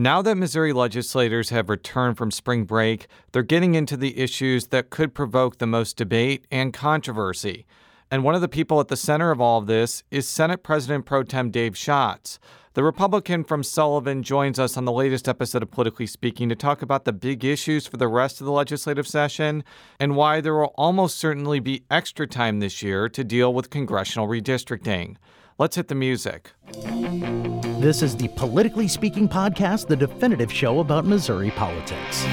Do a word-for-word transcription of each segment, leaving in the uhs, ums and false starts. Now that Missouri legislators have returned from spring break, they're getting into the issues that could provoke the most debate and controversy. And one of the people at the center of all of this is Senate President Pro Tem Dave Schatz. The Republican from Sullivan joins us on the latest episode of Politically Speaking to talk about the big issues for the rest of the legislative session and why there will almost certainly be extra time this year to deal with congressional redistricting. Let's hit the music. This is the Politically Speaking podcast, the definitive show about Missouri politics.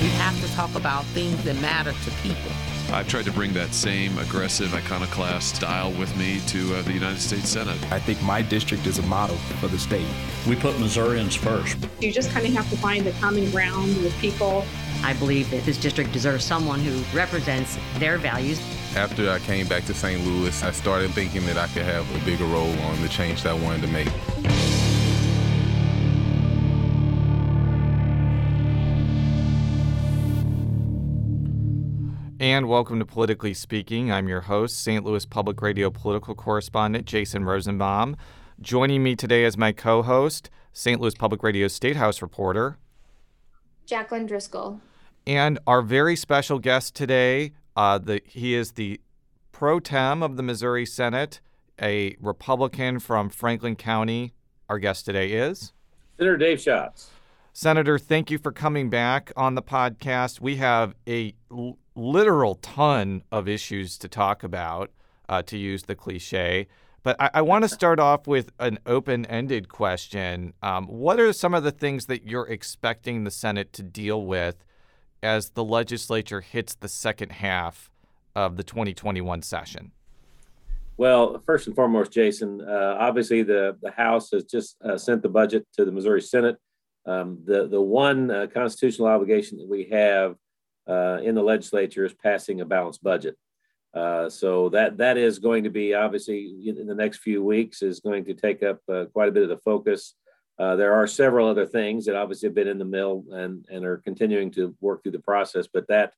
We have to talk about things that matter to people. I've tried to bring that same aggressive, iconoclast style with me to uh, the United States Senate. I think my district is a model for the state. We put Missourians first. You just kind of have to find the common ground with people. I believe that this district deserves someone who represents their values. After I came back to Saint Louis, I started thinking that I could have a bigger role on the change that I wanted to make. And welcome to Politically Speaking. I'm your host, Saint Louis Public Radio political correspondent Jason Rosenbaum. Joining me today as my co-host, Saint Louis Public Radio State House reporter Jacqueline Driscoll. And our very special guest today, uh, the, he is the pro tem of the Missouri Senate, a Republican from Franklin County. Our guest today is Senator Dave Schatz. Senator, thank you for coming back on the podcast. We have a l- literal ton of issues to talk about, uh, to use the cliche. But I, I want to start off with an open-ended question. Um, what are some of the things that you're expecting the Senate to deal with as the legislature hits the second half of the twenty twenty-one session? Well, first and foremost, Jason, uh, obviously the, the House has just uh, sent the budget to the Missouri Senate. Um, the, the one uh, constitutional obligation that we have uh, in the legislature is passing a balanced budget. Uh, so that that is going to be, obviously, in the next few weeks, is going to take up uh, quite a bit of the focus. Uh, there are several other things that obviously have been in the mill and, and are continuing to work through the process, but that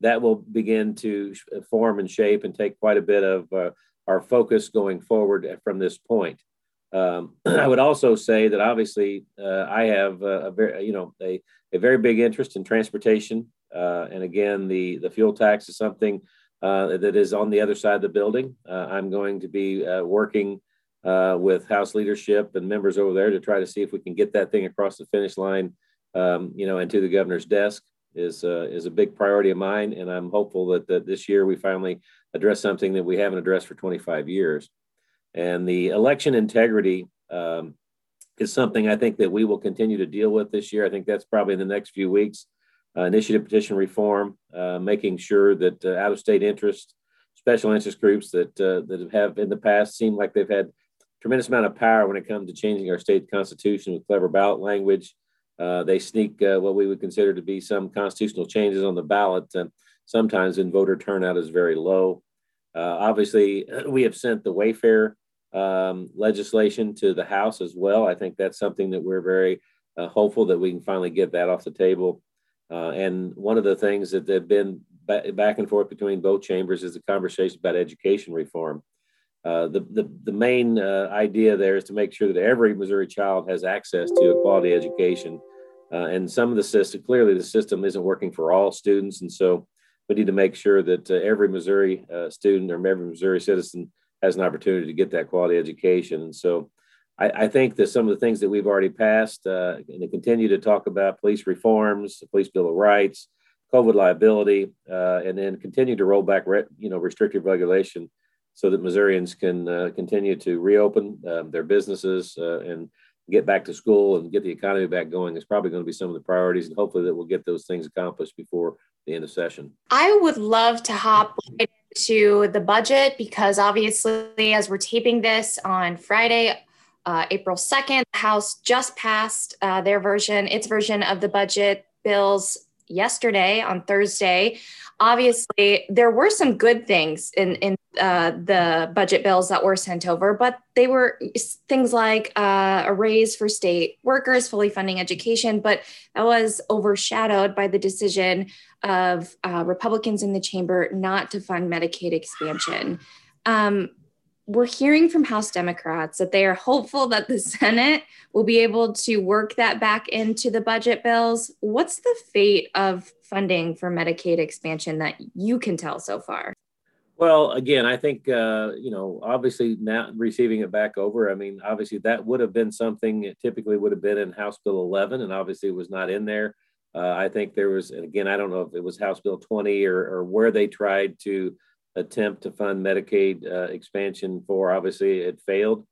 that will begin to form and shape and take quite a bit of uh, our focus going forward from this point. Um, I would also say that obviously uh, I have a, a very, you know, a, a very big interest in transportation. Uh, and again, the, the fuel tax is something uh, that is on the other side of the building. Uh, I'm going to be uh, working uh, with House leadership and members over there to try to see if we can get that thing across the finish line, um, you know, and to the governor's desk is, uh, is a big priority of mine. And I'm hopeful that, that this year we finally address something that we haven't addressed for twenty-five years. And the election integrity um, is something I think that we will continue to deal with this year. I think that's probably in the next few weeks. Uh, initiative petition reform, uh, making sure that uh, out-of-state interest, special interest groups that uh, that have in the past seemed like they've had tremendous amount of power when it comes to changing our state constitution with clever ballot language. Uh, they sneak uh, what we would consider to be some constitutional changes on the ballot, and sometimes in voter turnout is very low. Uh, obviously, we have sent the Wayfair Um, legislation to the House as well. I think that's something that we're very uh, hopeful that we can finally get that off the table. Uh, and one of the things that they've been ba- back and forth between both chambers is the conversation about education reform. Uh, the, the, the main uh, idea there is to make sure that every Missouri child has access to a quality education. Uh, and some of the system, clearly the system isn't working for all students. And so we need to make sure that uh, every Missouri uh, student or every Missouri citizen has an opportunity to get that quality education. And so I, I think that some of the things that we've already passed uh, and to continue to talk about police reforms, the police bill of rights, COVID liability, uh, and then continue to roll back, re- you know, restrictive regulation so that Missourians can uh, continue to reopen uh, their businesses uh, and get back to school and get the economy back going is probably going to be some of the priorities. And hopefully that we'll get those things accomplished before the end of session. I would love to hop right to the budget, because obviously as we're taping this on Friday, uh, April second, the House just passed uh, their version, its version of the budget bills yesterday on Thursday. Obviously, there were some good things in, in uh, the budget bills that were sent over, but they were things like uh, a raise for state workers, fully funding education, but that was overshadowed by the decision of uh, Republicans in the chamber not to fund Medicaid expansion. Um, we're hearing from House Democrats that they are hopeful that the Senate will be able to work that back into the budget bills. What's the fate of funding for Medicaid expansion that you can tell so far? Well, again, I think, uh, you know, obviously not receiving it back over. I mean, obviously that would have been something that typically would have been in House Bill eleven, and obviously it was not in there. Uh, I think there was, and again, I don't know if it was House Bill twenty or, or where they tried to attempt to fund Medicaid uh, expansion for, obviously it failed.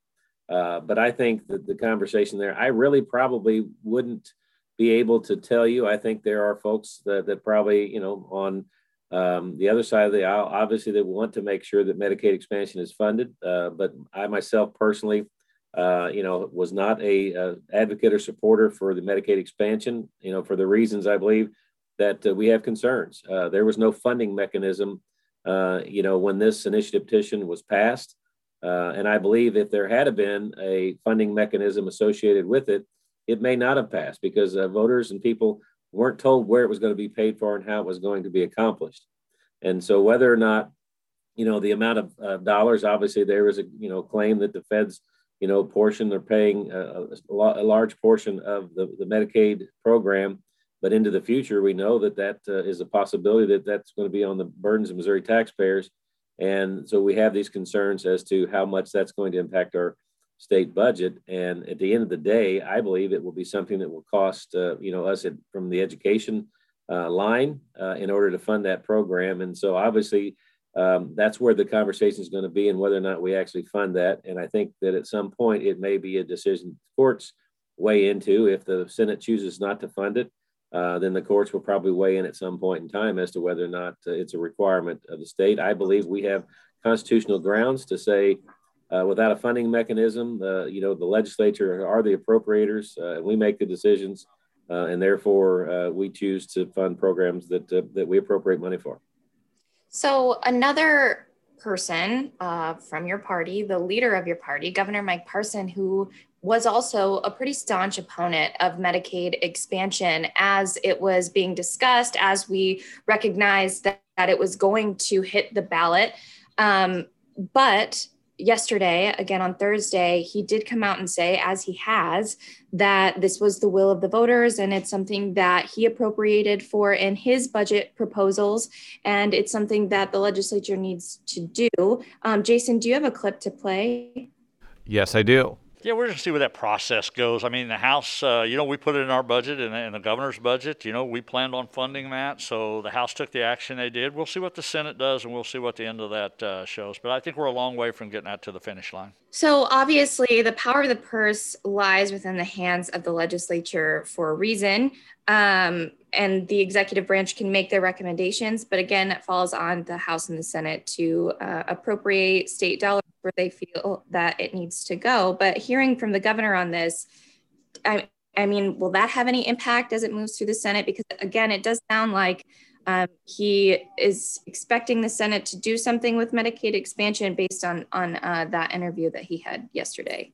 Uh, but I think that the conversation there, I really probably wouldn't be able to tell you. I think there are folks that, that probably, you know, on Um, the other side of the aisle, obviously they want to make sure that Medicaid expansion is funded, uh, but I myself personally, uh, you know, was not a, a advocate or supporter for the Medicaid expansion, you know, for the reasons I believe that uh, we have concerns. Uh, there was no funding mechanism, uh, you know, when this initiative petition was passed. Uh, and I believe if there had been a funding mechanism associated with it, it may not have passed because uh, voters and people weren't told where it was going to be paid for and how it was going to be accomplished. And so whether or not, you know, the amount of uh, dollars, obviously there was a, you know, claim that the feds, you know, portion, they're paying a, a large portion of the, the Medicaid program, but into the future, we know that that uh, is a possibility that that's going to be on the burdens of Missouri taxpayers. And so we have these concerns as to how much that's going to impact our state budget. And at the end of the day, I believe it will be something that will cost, uh, you know, us at, from the education uh, line uh, in order to fund that program. And so obviously um, that's where the conversation is going to be and whether or not we actually fund that. And I think that at some point it may be a decision courts weigh into. If the Senate chooses not to fund it, uh, then the courts will probably weigh in at some point in time as to whether or not uh, it's a requirement of the state. I believe we have constitutional grounds to say, Uh, without a funding mechanism, uh, you know, the legislature are the appropriators. Uh, we make the decisions, uh, and therefore uh, we choose to fund programs that uh, that we appropriate money for. So another person uh, from your party, the leader of your party, Governor Mike Parson, who was also a pretty staunch opponent of Medicaid expansion as it was being discussed, as we recognized that, that it was going to hit the ballot, um, but yesterday, again on Thursday, he did come out and say, as he has, that this was the will of the voters and it's something that he appropriated for in his budget proposals. And it's something that the legislature needs to do. Um, Jason, do you have a clip to play? Yes, I do. Yeah, we're going to see where that process goes. I mean, the House, uh, you know, we put it in our budget and in the governor's budget. You know, we planned on funding that. So the House took the action they did. We'll see what the Senate does and we'll see what the end of that uh, shows. But I think we're a long way from getting that to the finish line. So obviously the power of the purse lies within the hands of the legislature for a reason. Um, and the executive branch can make their recommendations. But again, it falls on the House and the Senate to uh, appropriate state dollars where they feel that it needs to go. But hearing from the governor on this, I, I mean, will that have any impact as it moves through the Senate? Because again, it does sound like um, he is expecting the Senate to do something with Medicaid expansion based on, on uh, that interview that he had yesterday.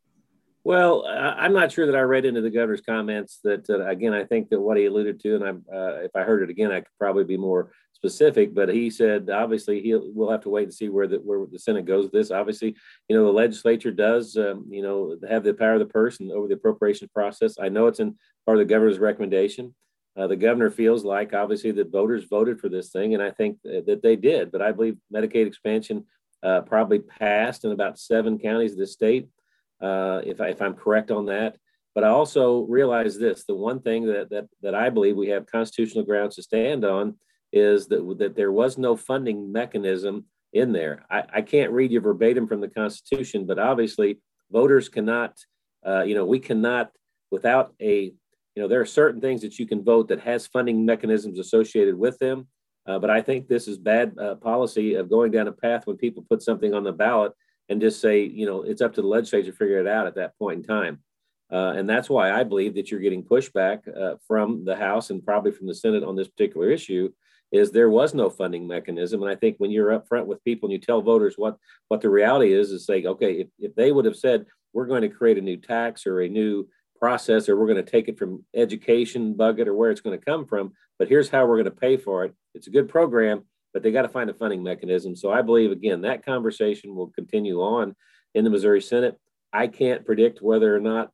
Well, I'm not sure that I read into the governor's comments that, uh, again, I think that what he alluded to, and I'm, uh, if I heard it again, I could probably be more specific, but he said, obviously, he'll, we'll have to wait and see where the, where the Senate goes with this. Obviously, you know, the legislature does, um, you know, have the power of the purse and over the appropriation process. I know it's in part of the governor's recommendation. Uh, the governor feels like, obviously, that voters voted for this thing, and I think that they did, but I believe Medicaid expansion uh, probably passed in about seven counties of the state. Uh, if, I, if I'm correct on that. But I also realize this, the one thing that that that I believe we have constitutional grounds to stand on is that, that there was no funding mechanism in there. I, I can't read you verbatim from the Constitution, but obviously voters cannot, uh, you know, we cannot without a, you know, there are certain things that you can vote that has funding mechanisms associated with them. Uh, but I think this is bad uh, policy of going down a path when people put something on the ballot and just say, you know, it's up to the legislature to figure it out at that point in time. Uh, and that's why I believe that you're getting pushback uh, from the House and probably from the Senate on this particular issue is there was no funding mechanism. And I think when you're up front with people and you tell voters what, what the reality is, is saying, okay, if, if they would have said, we're going to create a new tax or a new process, or we're going to take it from education bucket or where it's going to come from, but here's how we're going to pay for it. It's a good program. but they got to find a funding mechanism. So I believe, again, that conversation will continue on in the Missouri Senate. I can't predict whether or not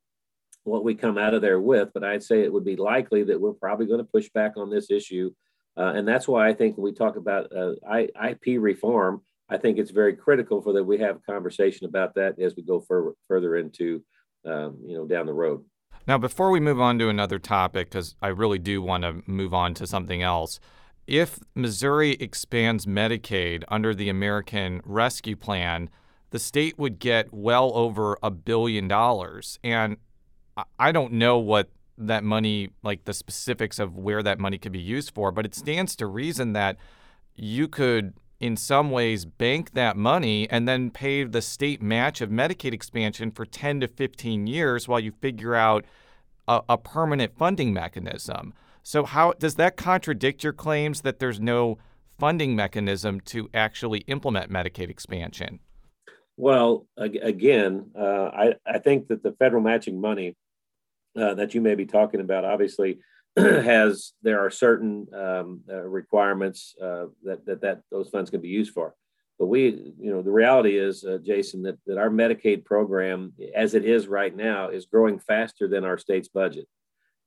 what we come out of there with, but I'd say it would be likely that we're probably going to push back on this issue. Uh, and that's why I think when we talk about uh, I P reform, I think it's very critical for that we have a conversation about that as we go further, further into, um, you know, down the road. Now, before we move on to another topic, because I really do want to move on to something else, if Missouri expands Medicaid under the American Rescue Plan, the state would get well over a billion dollars. And I don't know what that money, like the specifics of where that money could be used for, but it stands to reason that you could in some ways bank that money and then pay the state match of Medicaid expansion for ten to fifteen years while you figure out a, a permanent funding mechanism. So how does that contradict your claims that there's no funding mechanism to actually implement Medicaid expansion? Well, again, uh, I, I think that the federal matching money uh, that you may be talking about, obviously, has there are certain um, uh, requirements uh, that, that that those funds can be used for. But we, you know, the reality is, uh, Jason, that, that our Medicaid program, as it is right now, is growing faster than our state's budget.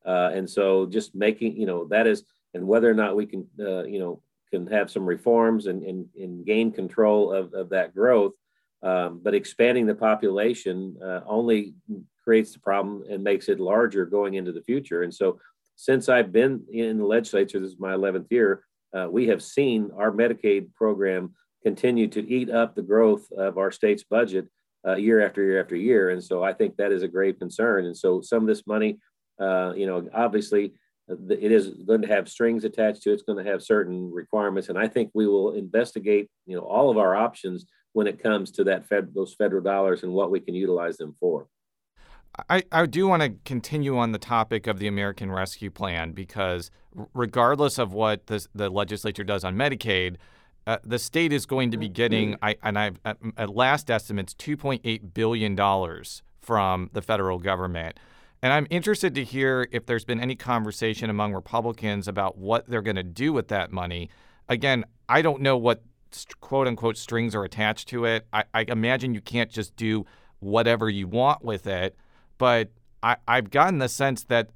Uh, and so just making, you know, that is, and whether or not we can, uh, you know, can have some reforms and, and, and gain control of, of that growth. Um, but expanding the population uh, only creates the problem and makes it larger going into the future. And so since I've been in the legislature, this is my eleventh year, uh, we have seen our Medicaid program continue to eat up the growth of our state's budget uh, year after year after year. And so I think that is a grave concern. And so some of this money, uh, you know, obviously it is going to have strings attached to it. It's going to have certain requirements. And I think we will investigate, you know, all of our options when it comes to that fed, those federal dollars and what we can utilize them for. I, I do want to continue on the topic of the American Rescue Plan, because regardless of what this, the legislature does on Medicaid, uh, the state is going to be getting, I, and I've at last estimates, two point eight billion dollars from the federal government. And I'm interested to hear if there's been any conversation among Republicans about what they're going to do with that money. Again, I don't know what quote unquote strings are attached to it. I, I imagine you can't just do whatever you want with it, but I, I've gotten the sense that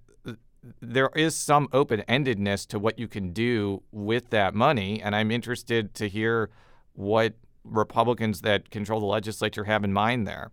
there is some open-endedness to what you can do with that money, and I'm interested to hear what Republicans that control the legislature have in mind there.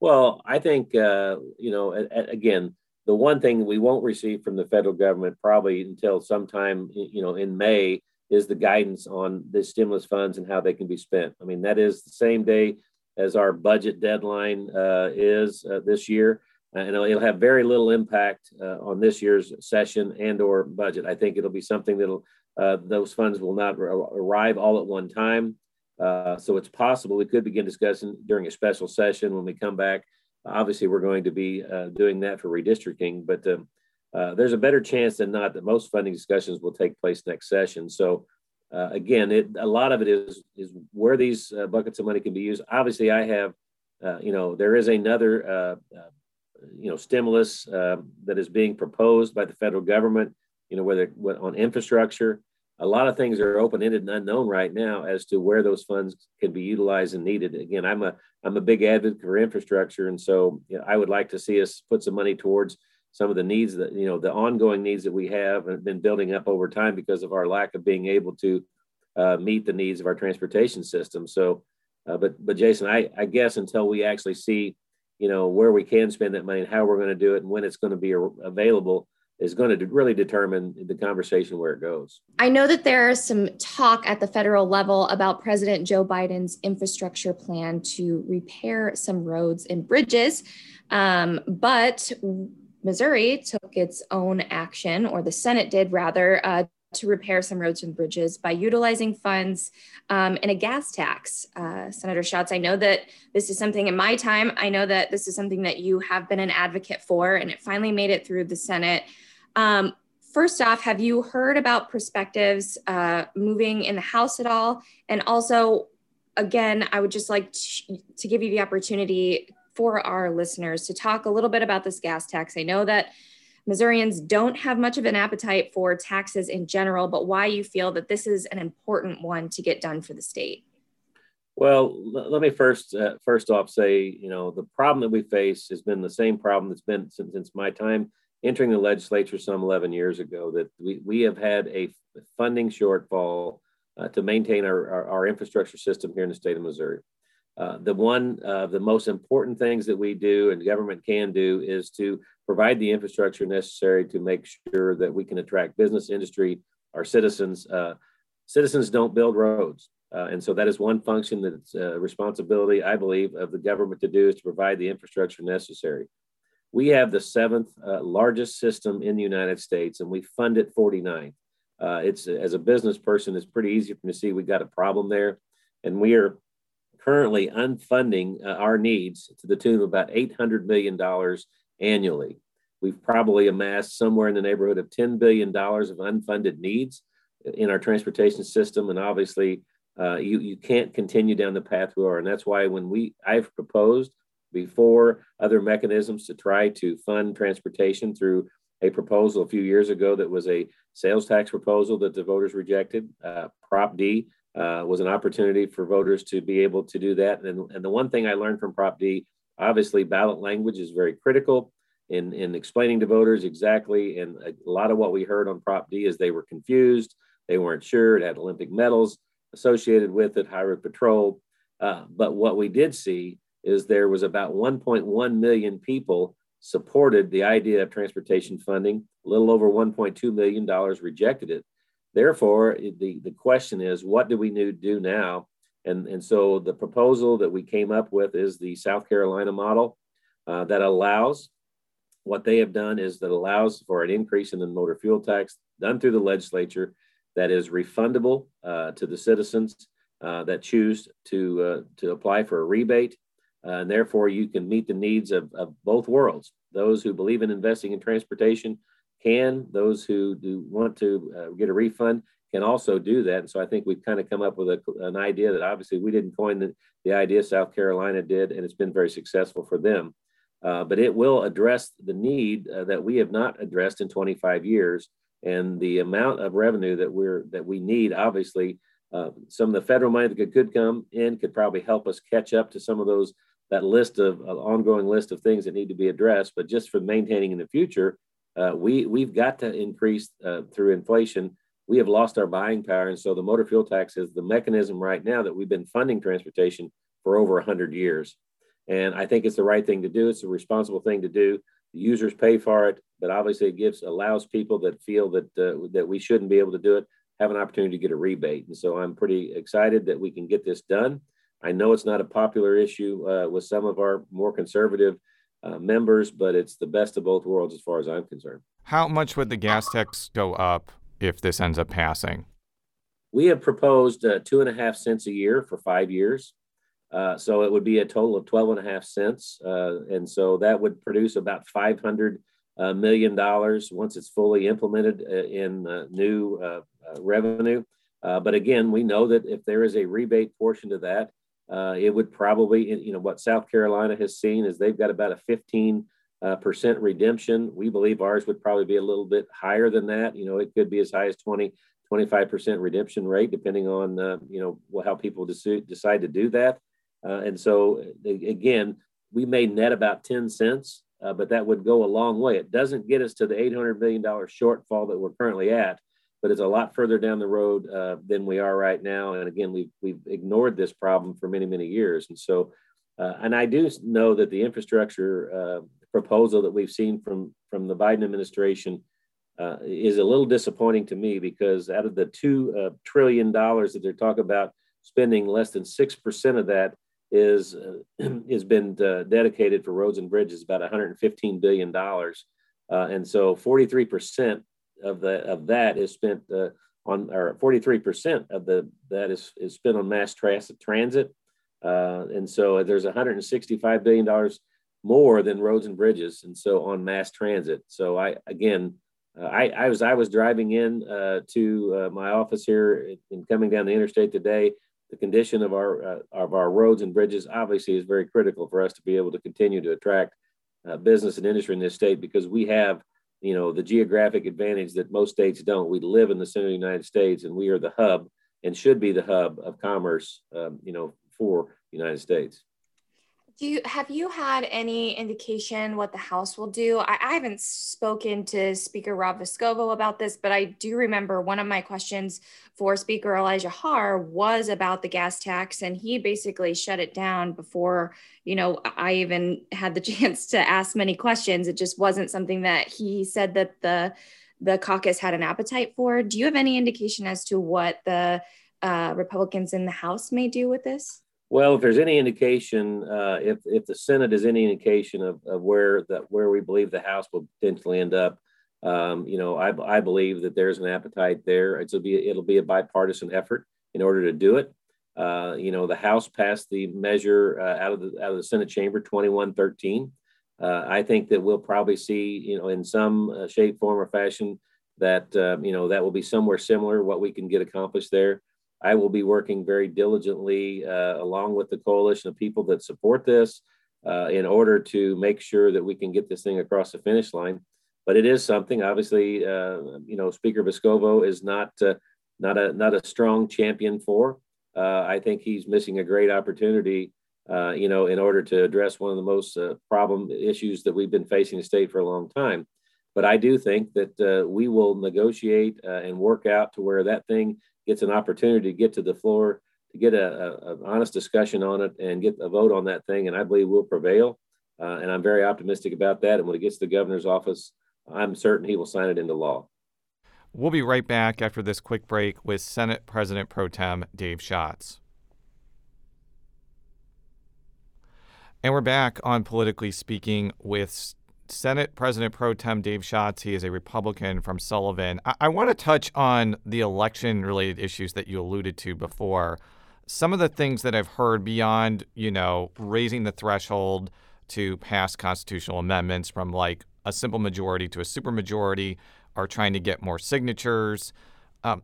Well, I think, uh, you know, a, a, again, the one thing we won't receive from the federal government probably until sometime, you know, in May is the guidance on the stimulus funds and how they can be spent. I mean, that is the same day as our budget deadline uh, is uh, this year, and it'll, it'll have very little impact uh, on this year's session and or budget. I think it'll be something that'll, uh, those funds will not r- arrive all at one time. Uh, so it's possible we could begin discussing during a special session when we come back. Obviously, we're going to be uh, doing that for redistricting, but um, Uh, there's a better chance than not that most funding discussions will take place next session. So uh, again, it, a lot of it is is where these uh, buckets of money can be used. Obviously, I have, uh, you know, there is another, uh, uh, you know, stimulus uh, that is being proposed by the federal government, you know, whether on infrastructure. A lot of things are open-ended and unknown right now as to where those funds can be utilized and needed. Again, I'm a I'm a big advocate for infrastructure. And so you know, I would like to see us put some money towards some of the needs that, you know, the ongoing needs that we have and have been building up over time because of our lack of being able to uh, meet the needs of our transportation system. So, uh, but, but Jason, I, I guess until we actually see, you know, where we can spend that money and how we're going to do it and when it's going to be available is going to really determine the conversation where it goes. I know that there is some talk at the federal level about President Joe Biden's infrastructure plan to repair some roads and bridges, um, but Missouri took its own action, or the Senate did rather, uh, to repair some roads and bridges by utilizing funds um, in a gas tax. Uh, Senator Schatz, I know that this is something in my time, I know that this is something that you have been an advocate for, and it finally made it through the Senate. Um, first off, have you heard about perspectives uh, moving in the House at all? And also, again, I would just like to, to give you the opportunity for our listeners to talk a little bit about this gas tax. I know that Missourians don't have much of an appetite for taxes in general, but why you feel that this is an important one to get done for the state. Well, let me first uh, first off say, you know, the problem that we face has been the same problem that's been since, since my time entering the legislature some eleven years ago, that we, we have had a funding shortfall uh, to maintain our, our, our infrastructure system here in the state of Missouri. Uh, the one of uh, the most important things that we do and government can do is to provide the infrastructure necessary to make sure that we can attract business, industry, our citizens. Uh, citizens don't build roads. Uh, and so that is one function that's a uh, responsibility, I believe, of the government to do, is to provide the infrastructure necessary. We have the seventh uh, largest system in the United States, and we fund it forty-ninth. Uh, it's, as a business person, it's pretty easy for me to see we've got a problem there. And we are currently unfunding uh, our needs to the tune of about eight hundred million dollars annually. We've probably amassed somewhere in the neighborhood of ten billion dollars of unfunded needs in our transportation system. And obviously, uh, you, you can't continue down the path we are. And that's why when we, I've proposed before other mechanisms to try to fund transportation through a proposal a few years ago that was a sales tax proposal that the voters rejected. Uh, Prop D uh, was an opportunity for voters to be able to do that. And, and the one thing I learned from Prop D, obviously ballot language is very critical in, in explaining to voters exactly. And a lot of what we heard on Prop D is they were confused. They weren't sure. It had Olympic medals associated with it, highway patrol. Uh, but what we did see is there was about one point one million people supported the idea of transportation funding. A little over one point two million dollars rejected it. Therefore, the, the question is, what do we need to do now? And, and so the proposal that we came up with is the South Carolina model uh, that allows, what they have done is that allows for an increase in the motor fuel tax done through the legislature that is refundable uh, to the citizens uh, that choose to, uh, to apply for a rebate. Uh, and therefore, you can meet the needs of, of both worlds. Those who believe in investing in transportation can, those who do want to uh, get a refund can also do that. And so I think we've kind of come up with a, an idea that obviously we didn't coin the, the idea, South Carolina did, and it's been very successful for them. Uh, but it will address the need uh, that we have not addressed in twenty-five years. And the amount of revenue that, we're, that we need, obviously, uh, some of the federal money that could, could come in could probably help us catch up to some of those that list of uh, ongoing list of things that need to be addressed, but just for maintaining in the future, uh, we, we've got to increase uh, through inflation. We have lost our buying power. And so the motor fuel tax is the mechanism right now that we've been funding transportation for over one hundred years. And I think it's the right thing to do. It's a responsible thing to do. The users pay for it, but obviously it gives, allows people that feel that, uh, that we shouldn't be able to do it, have an opportunity to get a rebate. And so I'm pretty excited that we can get this done. I know it's not a popular issue uh, with some of our more conservative uh, members, but it's the best of both worlds as far as I'm concerned. How much would the gas tax go up if this ends up passing? We have proposed uh, two and a half cents a year for five years. Uh, so it would be a total of twelve and a half cents. Uh, and so that would produce about five hundred million dollars once it's fully implemented uh, in uh, new uh, uh, revenue. Uh, but again, we know that if there is a rebate portion to that, Uh, it would probably, you know, what South Carolina has seen is they've got about a fifteen percent uh, percent redemption. We believe ours would probably be a little bit higher than that. You know, it could be as high as twenty, twenty-five percent redemption rate, depending on, uh, you know, how people dec- decide to do that. Uh, and so, again, we may net about ten cents, uh, but that would go a long way. It doesn't get us to the eight hundred million dollars shortfall that we're currently at, but it's a lot further down the road uh, than we are right now. And again, we've, we've ignored this problem for many, many years. And so, uh, and I do know that the infrastructure uh, proposal that we've seen from, from the Biden administration uh, is a little disappointing to me, because out of the two uh, trillion dollars that they're talking about spending, less than six percent of that is uh, has been uh, dedicated for roads and bridges, about one hundred fifteen billion dollars. Uh, and so forty-three percent of the of that is spent uh, on, or forty-three percent of the that is, is spent on mass transit. Uh, and so there's one hundred sixty-five billion dollars more than roads and bridges, and so on mass transit. So I, again, uh, I, I was I was driving in uh, to uh, my office here and coming down the interstate today. The condition of our uh, of our roads and bridges obviously is very critical for us to be able to continue to attract uh, business and industry in this state, because we have you know, the geographic advantage that most states don't. We live in the center of the United States, and we are the hub and should be the hub of commerce, um, you know, for the United States. Do you, have you had any indication what the House will do? I, I haven't spoken to Speaker Rob Vescovo about this, but I do remember one of my questions for Speaker Elijah Haar was about the gas tax, and he basically shut it down before, you know, I even had the chance to ask many questions. It just wasn't something that he said that the, the caucus had an appetite for. Do you have any indication as to what the uh, Republicans in the House may do with this? Well, if there's any indication, uh, if if the Senate is any indication of, of where that where we believe the House will potentially end up, um, you know, I I believe that there's an appetite there. It'll be it'll be a bipartisan effort in order to do it. Uh, you know, the House passed the measure uh, out of the out of the Senate chamber twenty-one thirteen. Uh, I think that we'll probably see, you know, in some uh, shape, form, or fashion that uh, you know that will be somewhere similar what we can get accomplished there. I will be working very diligently uh, along with the coalition of people that support this uh, in order to make sure that we can get this thing across the finish line. But it is something, obviously, uh, you know, Speaker Vescovo is not uh, not a not a strong champion for. Uh, I think he's missing a great opportunity, uh, you know, in order to address one of the most uh, problem issues that we've been facing the state for a long time. But I do think that uh, we will negotiate uh, and work out to where that thing gets an opportunity to get to the floor, to get a, a honest discussion on it and get a vote on that thing. And I believe we'll prevail. Uh, and I'm very optimistic about that. And when it gets to the governor's office, I'm certain he will sign it into law. We'll be right back after this quick break with Senate President Pro Tem Dave Schatz. And we're back on Politically Speaking with Senate President Pro Tem Dave Schatz. He is a Republican from Sullivan. I, I want to touch on the election-related issues that you alluded to before. Some of the things that I've heard beyond, you know, raising the threshold to pass constitutional amendments from like a simple majority to a supermajority, are trying to get more signatures. Um,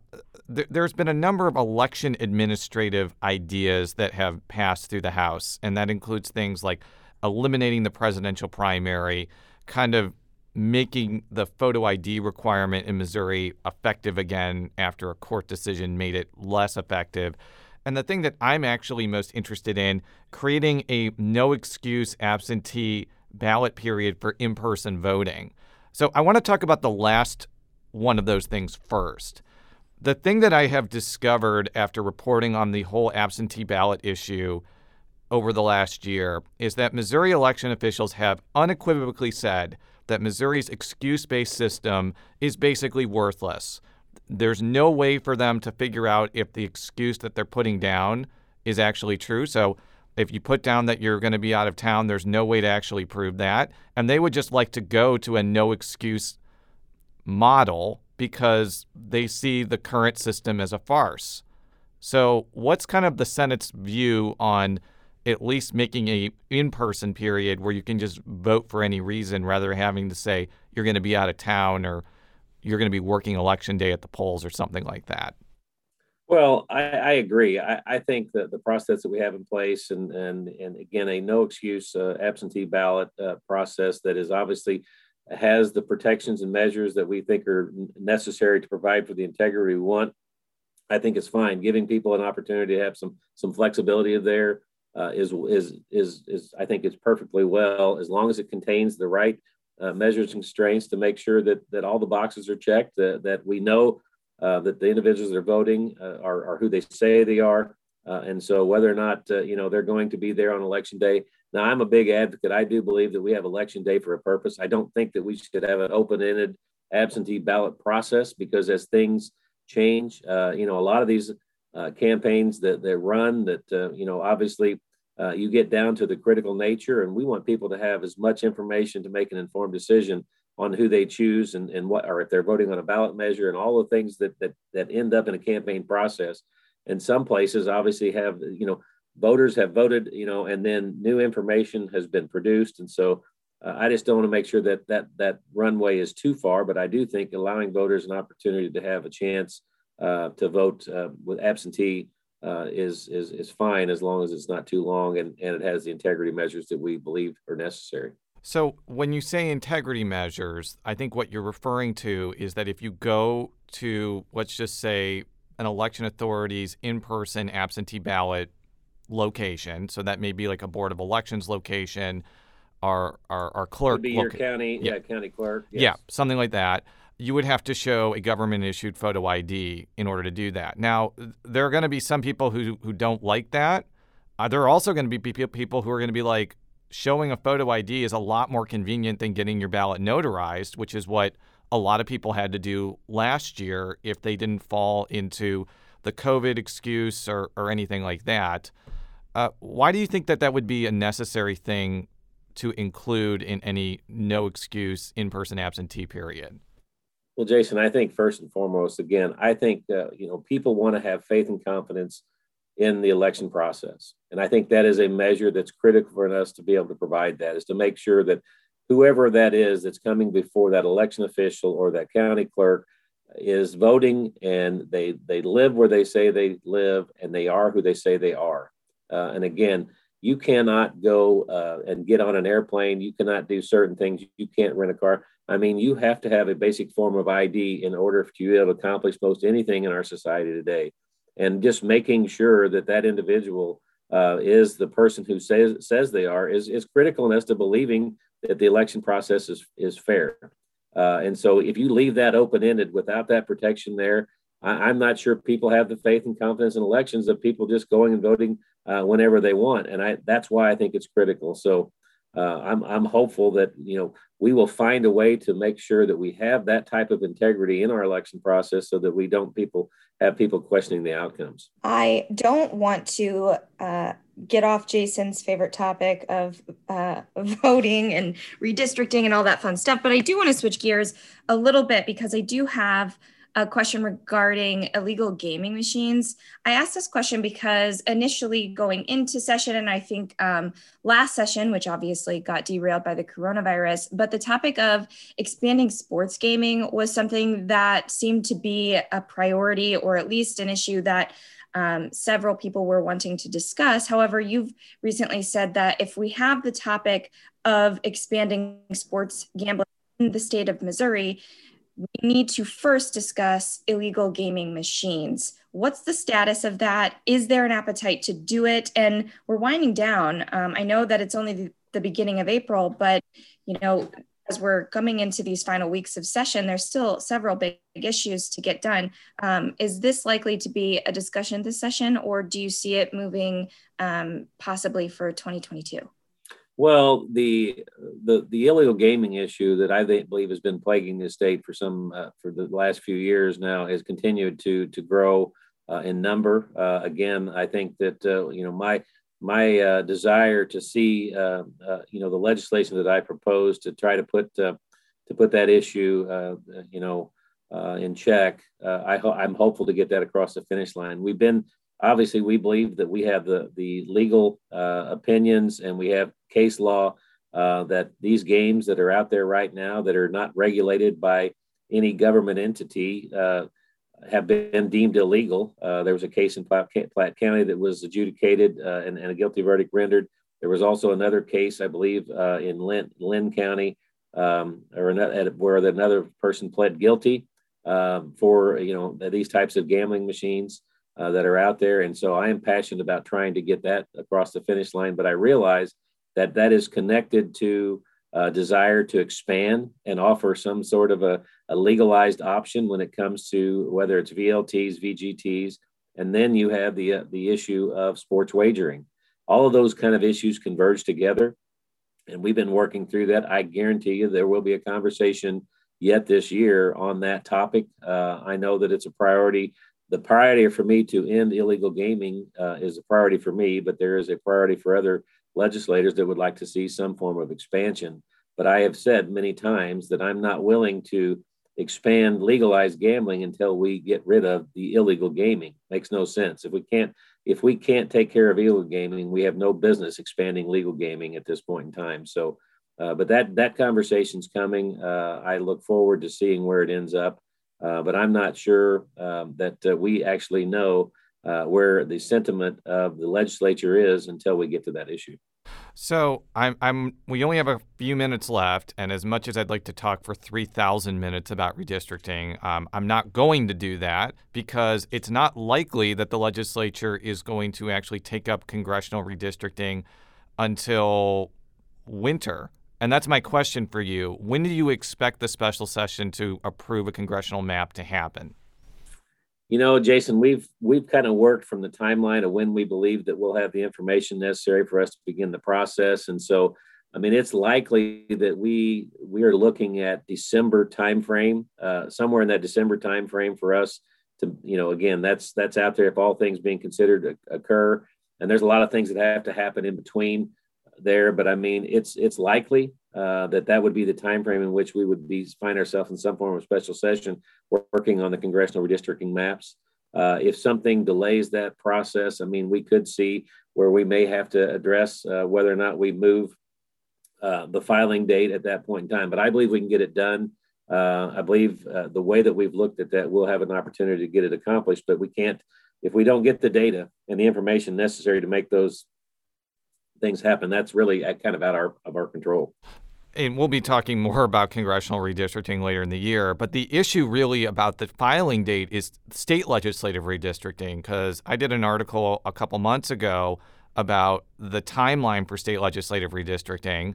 th- there's been a number of election administrative ideas that have passed through the House, and that includes things like eliminating the presidential primary, kind of making the photo I D requirement in Missouri effective again after a court decision made it less effective. And the thing that I'm actually most interested in, creating a no excuse absentee ballot period for in-person voting. So I want to talk about the last one of those things first. The thing that I have discovered after reporting on the whole absentee ballot issue over the last year is that Missouri election officials have unequivocally said that Missouri's excuse-based system is basically worthless. There's no way for them to figure out if the excuse that they're putting down is actually true. So if you put down that you're going to be out of town, there's no way to actually prove that. And they would just like to go to a no-excuse model because they see the current system as a farce. So what's kind of the Senate's view on at least making a in-person period where you can just vote for any reason rather than having to say you're going to be out of town or you're going to be working election day at the polls or something like that? Well, I, I agree. I, I think that the process that we have in place and, and, and again, a no excuse uh, absentee ballot uh, process that is obviously has the protections and measures that we think are necessary to provide for the integrity we want, I think is fine. Giving people an opportunity to have some, some flexibility there Uh, is, is, is, is, I think it's perfectly well, as long as it contains the right uh, measures and constraints to make sure that that all the boxes are checked, uh, that we know uh, that the individuals that are voting uh, are, are who they say they are. Uh, and so whether or not, uh, you know, they're going to be there on election day. Now, I'm a big advocate. I do believe that we have election day for a purpose. I don't think that we should have an open-ended absentee ballot process because as things change, uh, you know, a lot of these Uh, campaigns that they run that, uh, you know, obviously uh, you get down to the critical nature, and we want people to have as much information to make an informed decision on who they choose and, and what, or if they're voting on a ballot measure and all the things that, that, that end up in a campaign process. And some places obviously have, you know, voters have voted, you know, and then new information has been produced. And so uh, I just don't want to make sure that, that, that runway is too far, but I do think allowing voters an opportunity to have a chance Uh, to vote uh, with absentee uh, is, is is fine as long as it's not too long and, and it has the integrity measures that we believe are necessary. So when you say integrity measures, I think what you're referring to is that if you go to, let's just say, an election authority's in-person absentee ballot location, so that may be like a Board of Elections location, our our, our clerk. Could be loca- your county, yeah. yeah, county clerk. Yes. Yeah, something like that. You would have to show a government-issued photo I D in order to do that. Now, there are going to be some people who who don't like that. Uh, there are also going to be people who are going to be like, showing a photo I D is a lot more convenient than getting your ballot notarized, which is what a lot of people had to do last year if they didn't fall into the COVID excuse or, or anything like that. Uh, why do you think that that would be a necessary thing to include in any no excuse in-person absentee period? Well, Jason, I think first and foremost, again, I think uh, you know people want to have faith and confidence in the election process. And I think that is a measure that's critical for us to be able to provide that, is to make sure that whoever that is that's coming before that election official or that county clerk is voting, and they they live where they say they live, and they are who they say they are. Uh, and again, you cannot go uh, and get on an airplane. You cannot do certain things. You can't rent a car. I mean, you have to have a basic form of I D in order to be able to accomplish most anything in our society today. And just making sure that that individual uh, is the person who says says they are is, is critical as to believing that the election process is, is fair. Uh, and so if you leave that open-ended without that protection there, I, I'm not sure people have the faith and confidence in elections of people just going and voting uh, whenever they want. And I, that's why I think it's critical. So uh, I'm, I'm hopeful that, you know, we will find a way to make sure that we have that type of integrity in our election process so that we don't people have people questioning the outcomes. I don't want to uh, get off Jason's favorite topic of uh, voting and redistricting and all that fun stuff, but I do want to switch gears a little bit because I do have a question regarding illegal gaming machines. I asked this question because initially going into session, and I think um, last session, which obviously got derailed by the coronavirus, but the topic of expanding sports gaming was something that seemed to be a priority, or at least an issue that um, several people were wanting to discuss. However, you've recently said that if we have the topic of expanding sports gambling in the state of Missouri, we need to first discuss illegal gaming machines. What's the status of that? Is there an appetite to do it? And we're winding down. Um, I know that it's only the, the beginning of April, but you know, as we're coming into these final weeks of session, there's still several big issues to get done. Um, is this likely to be a discussion this session, or do you see it moving um, possibly for twenty twenty-two? Well, the, the the illegal gaming issue that I believe has been plaguing this state for some uh, for the last few years now has continued to to grow uh, in number. Uh, again, I think that uh, you know my my uh, desire to see uh, uh, you know the legislation that I proposed to try to put uh, to put that issue uh, you know uh, in check. Uh, I ho- I'm hopeful to get that across the finish line. We've been obviously we believe that we have the the legal uh, opinions, and we have case law uh, that these games that are out there right now that are not regulated by any government entity uh, have been deemed illegal. Uh, there was a case in Platte, Platte County that was adjudicated uh, and, and a guilty verdict rendered. There was also another case, I believe, uh, in Lynn, Lynn County, um, or another, where another person pled guilty um, for you know these types of gambling machines uh, that are out there. And so I am passionate about trying to get that across the finish line. But I realize that that is connected to a desire to expand and offer some sort of a, a legalized option when it comes to whether it's V L Ts, V G Ts, and then you have the, uh, the issue of sports wagering. All of those kind of issues converge together, and we've been working through that. I guarantee you there will be a conversation yet this year on that topic. Uh, I know that it's a priority. The priority for me to end illegal gaming uh, is a priority for me, but there is a priority for other legislators that would like to see some form of expansion. But I have said many times that I'm not willing to expand legalized gambling until we get rid of the illegal gaming. Makes no sense. If we can't, if we can't take care of illegal gaming, we have no business expanding legal gaming at this point in time. So, uh, but that that conversation's coming. Uh, I look forward to seeing where it ends up. Uh, but I'm not sure um, that uh, we actually know Uh, where the sentiment of the legislature is until we get to that issue. So I'm, I'm. We only have a few minutes left, and as much as I'd like to talk for three thousand minutes about redistricting, um, I'm not going to do that because it's not likely that the legislature is going to actually take up congressional redistricting until winter. And that's my question for you. When do you expect the special session to approve a congressional map to happen? You know, Jason, we've we've kind of worked from the timeline of when we believe that we'll have the information necessary for us to begin the process. And so, I mean, it's likely that we we are looking at December timeframe, uh, somewhere in that December timeframe for us to, you know, again, that's that's out there if all things being considered occur. And there's a lot of things that have to happen in between there. But I mean, it's it's likely uh, that that would be the timeframe in which we would be find ourselves in some form of special session working on the congressional redistricting maps. Uh, if something delays that process, I mean, we could see where we may have to address uh, whether or not we move uh, the filing date at that point in time. But I believe we can get it done. Uh, I believe uh, the way that we've looked at that, we'll have an opportunity to get it accomplished, but we can't, if we don't get the data and the information necessary to make those things happen, that's really kind of out our, of our control. And we'll be talking more about congressional redistricting later in the year. But the issue really about the filing date is state legislative redistricting, because I did an article a couple months ago about the timeline for state legislative redistricting.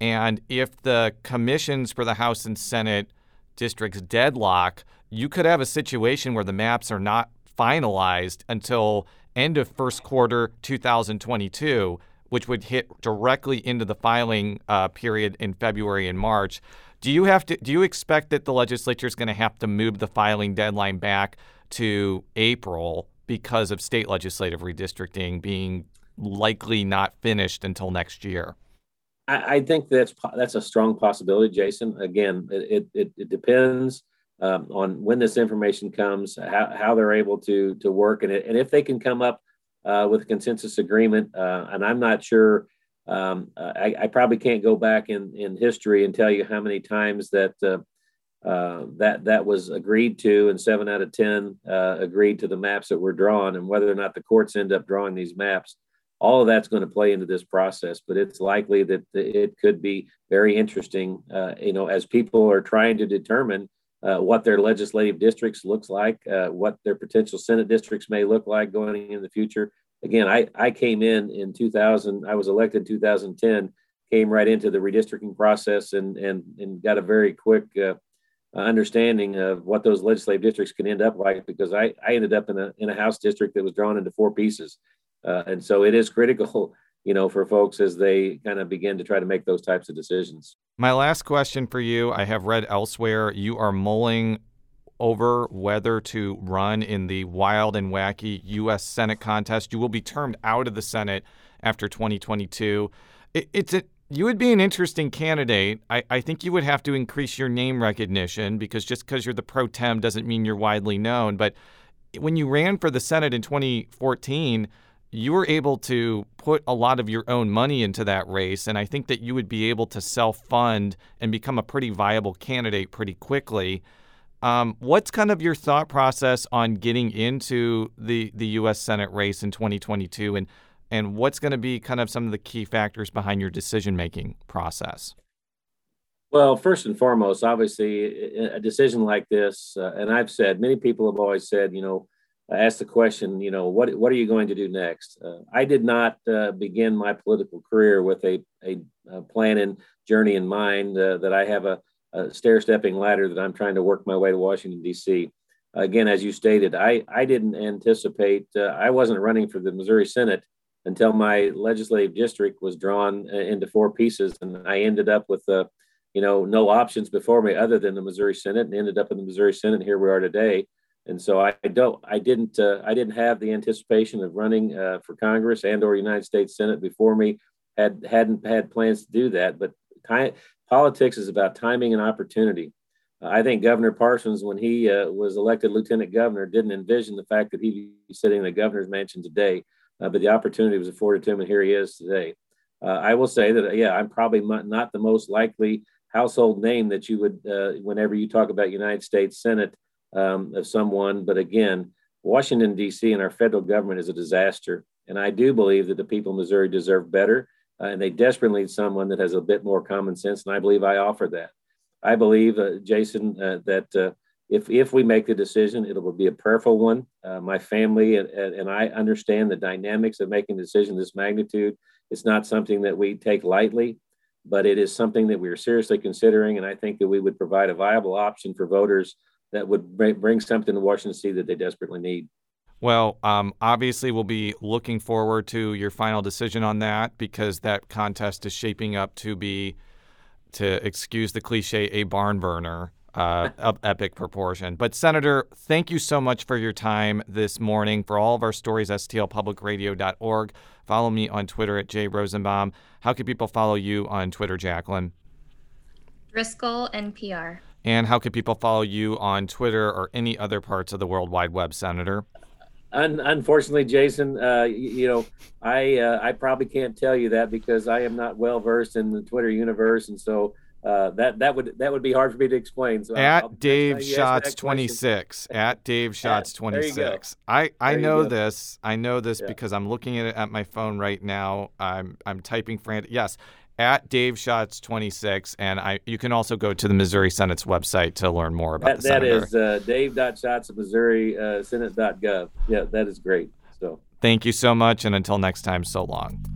And if the commissions for the House and Senate districts deadlock, you could have a situation where the maps are not finalized until end of first quarter two thousand twenty-two, which would hit directly into the filing uh, period in February and March. Do you have to? Do you expect that the legislature is going to have to move the filing deadline back to April because of state legislative redistricting being likely not finished until next year? I, I think that's that's a strong possibility, Jason. Again, it it, it depends um, on when this information comes, how, how they're able to to work, and it, and if they can come up Uh, with a consensus agreement, uh, and I'm not sure, um, I, I probably can't go back in, in history and tell you how many times that uh, uh, that that was agreed to, and seven out of ten uh, agreed to the maps that were drawn, and whether or not the courts end up drawing these maps, all of that's going to play into this process, but it's likely that it could be very interesting, uh, you know, as people are trying to determine Uh, what their legislative districts looks like, uh, what their potential Senate districts may look like going in the future. Again, I, I came in in two thousand, I was elected in two thousand ten, came right into the redistricting process and and, and got a very quick uh, understanding of what those legislative districts can end up like, because I, I ended up in a, in a House district that was drawn into four pieces. Uh, and so it is critical, you know, for folks as they kind of begin to try to make those types of decisions. My last question for you, I have read elsewhere, you are mulling over whether to run in the wild and wacky U S Senate contest. You will be termed out of the Senate after twenty twenty-two. It, it's a, you would be an interesting candidate. I, I think you would have to increase your name recognition, because just because you're the pro tem doesn't mean you're widely known. But when you ran for the Senate in twenty fourteen, you were able to put a lot of your own money into that race, and I think that you would be able to self-fund and become a pretty viable candidate pretty quickly. Um, what's kind of your thought process on getting into the, the U S Senate race in twenty twenty-two, and, and what's going to be kind of some of the key factors behind your decision-making process? Well, first and foremost, obviously, a decision like this, uh, and I've said, many people have always said, you know, I asked the question, you know, what what are you going to do next? Uh, I did not uh, begin my political career with a, a, a plan and journey in mind uh, that I have a, a stair-stepping ladder that I'm trying to work my way to Washington, D C. Again, as you stated, I, I didn't anticipate, uh, I wasn't running for the Missouri Senate until my legislative district was drawn uh, into four pieces. And I ended up with, uh, you know, no options before me other than the Missouri Senate, and ended up in the Missouri Senate. Here we are today. And so I don't, I didn't, uh, I didn't have the anticipation of running uh, for Congress and or United States Senate before me. Had hadn't had plans to do that, but time, politics is about timing and opportunity. Uh, I think Governor Parsons, when he uh, was elected Lieutenant Governor, didn't envision the fact that he'd be sitting in the governor's mansion today, uh, but the opportunity was afforded to him, and here he is today. Uh, I will say that, yeah, I'm probably not the most likely household name that you would, uh, whenever you talk about United States Senate, Um, of someone, but again, Washington, D C and our federal government is a disaster. And I do believe that the people of Missouri deserve better. uh, and they desperately need someone that has a bit more common sense. And I believe I offer that. I believe, uh, Jason, uh, that uh, if if we make the decision, it will be a prayerful one. Uh, my family and, and I understand the dynamics of making a decision of this magnitude. It's not something that we take lightly, but it is something that we are seriously considering. And I think that we would provide a viable option for voters that would bring something to Washington D C that they desperately need. Well, um, obviously, we'll be looking forward to your final decision on that, because that contest is shaping up to be, to excuse the cliche, a barn burner uh, of epic proportion. But Senator, thank you so much for your time this morning. For all of our stories, S T L public radio dot org. Follow me on Twitter at J Rosenbaum. How can people follow you on Twitter, Jacqueline? Driscoll N P R. And how can people follow you on Twitter or any other parts of the World Wide Web, Senator? Un- unfortunately, Jason, uh, you, you know, I uh, I probably can't tell you that, because I am not well versed in the Twitter universe, and so uh, that that would that would be hard for me to explain. So at I'll, I'll, Dave Schatz twenty-six, at Dave Schatz twenty-six. I, I know this. I know this yeah. because I'm looking at it at my phone right now. I'm I'm typing frantic. Yes. At Dave Schatz twenty-six, and I, you can also go to the Missouri Senate's website to learn more about that. The that is uh, dave dot schatz at Missouri uh, Senate dot gov. Yeah, that is great. So, thank you so much, and until next time, so long.